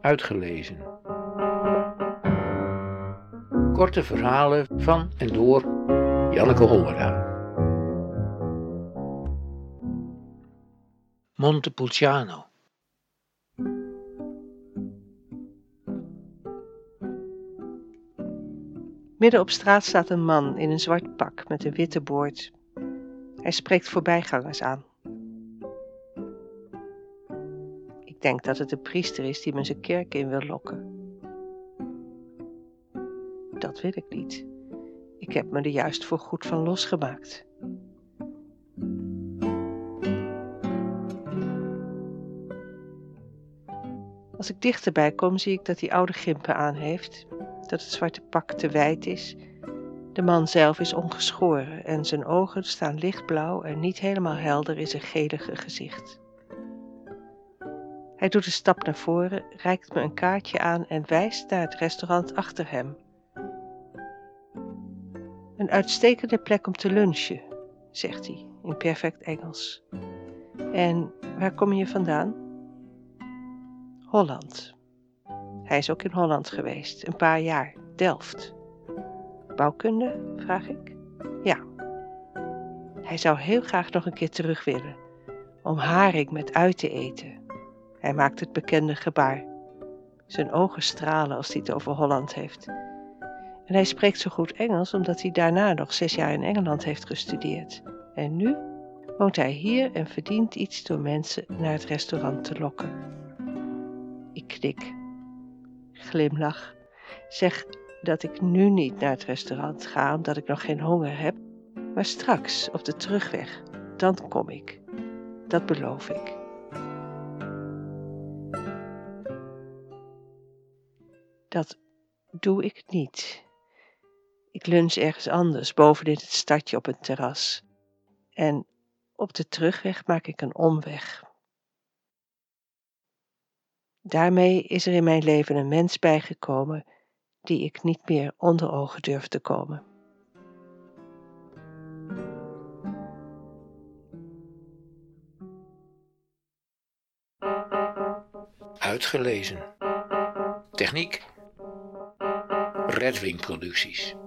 uitgelezen. Korte verhalen van en door Janneke Montepulciano. Montepulciano. Midden op straat staat een man in een zwart pak met een witte boord. Hij spreekt voorbijgangers aan. Ik denk dat het de priester is die me zijn kerk in wil lokken. Dat wil ik niet. Ik heb me er juist voor goed van losgemaakt. Als ik dichterbij kom, zie ik dat hij oude gimpen aan heeft, dat het zwarte pak te wijd is. De man zelf is ongeschoren en zijn ogen staan lichtblauw en niet helemaal helder in zijn gelige gezicht. Hij doet een stap naar voren, reikt me een kaartje aan en wijst naar het restaurant achter hem. Een uitstekende plek om te lunchen, zegt hij in perfect Engels. En waar kom je vandaan? Holland. Hij is ook in Holland geweest, een paar jaar, Delft. Bouwkunde, vraag ik. Ja. Hij zou heel graag nog een keer terug willen, om haring met ui te eten. Hij maakt het bekende gebaar. Zijn ogen stralen als hij het over Holland heeft. En hij spreekt zo goed Engels omdat hij daarna nog 6 jaar in Engeland heeft gestudeerd. En nu woont hij hier en verdient iets door mensen naar het restaurant te lokken. Ik knik. Glimlach. Zeg dat ik nu niet naar het restaurant ga omdat ik nog geen honger heb. Maar straks op de terugweg, dan kom ik. Dat beloof ik. Dat doe ik niet. Ik lunch ergens anders, bovenin het stadje op een terras. En op de terugweg maak ik een omweg. Daarmee is er in mijn leven een mens bijgekomen die ik niet meer onder ogen durf te komen. Uitgelezen. Techniek Redwing Producties.